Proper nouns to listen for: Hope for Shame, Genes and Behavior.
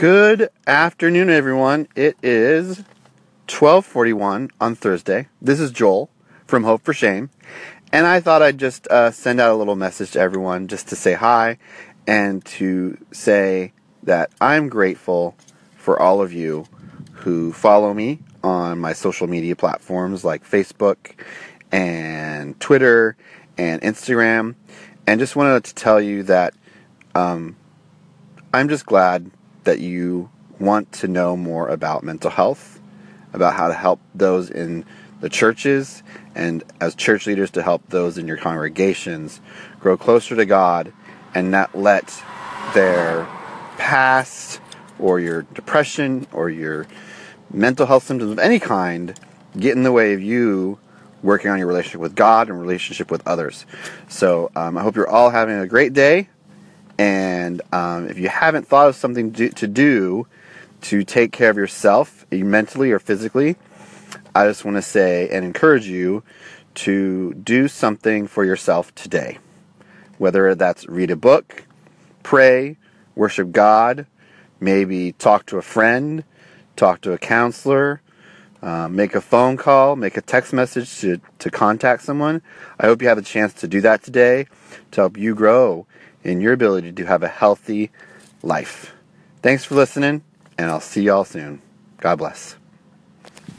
Good afternoon, everyone. It is 12:41 on Thursday. This is Joel from Hope for Shame, and I thought I'd just send out a little message to everyone just to say hi and to say that I'm grateful for all of you who follow me on my social media platforms like Facebook and Twitter and Instagram, and just wanted to tell you that I'm just glad that you want to know more about mental health, about how to help those in the churches and as church leaders to help those in your congregations grow closer to God and not let their past or your depression or your mental health symptoms of any kind get in the way of you working on your relationship with God and relationship with others. So I hope you're all having a great day. And if you haven't thought of something to do to take care of yourself mentally or physically, I just want to say and encourage you to do something for yourself today. Whether that's read a book, pray, worship God, maybe talk to a friend, talk to a counselor, make a phone call, make a text message to contact someone. I hope you have a chance to do that today to help you grow in your ability to have a healthy life. Thanks for listening, and I'll see y'all soon. God bless.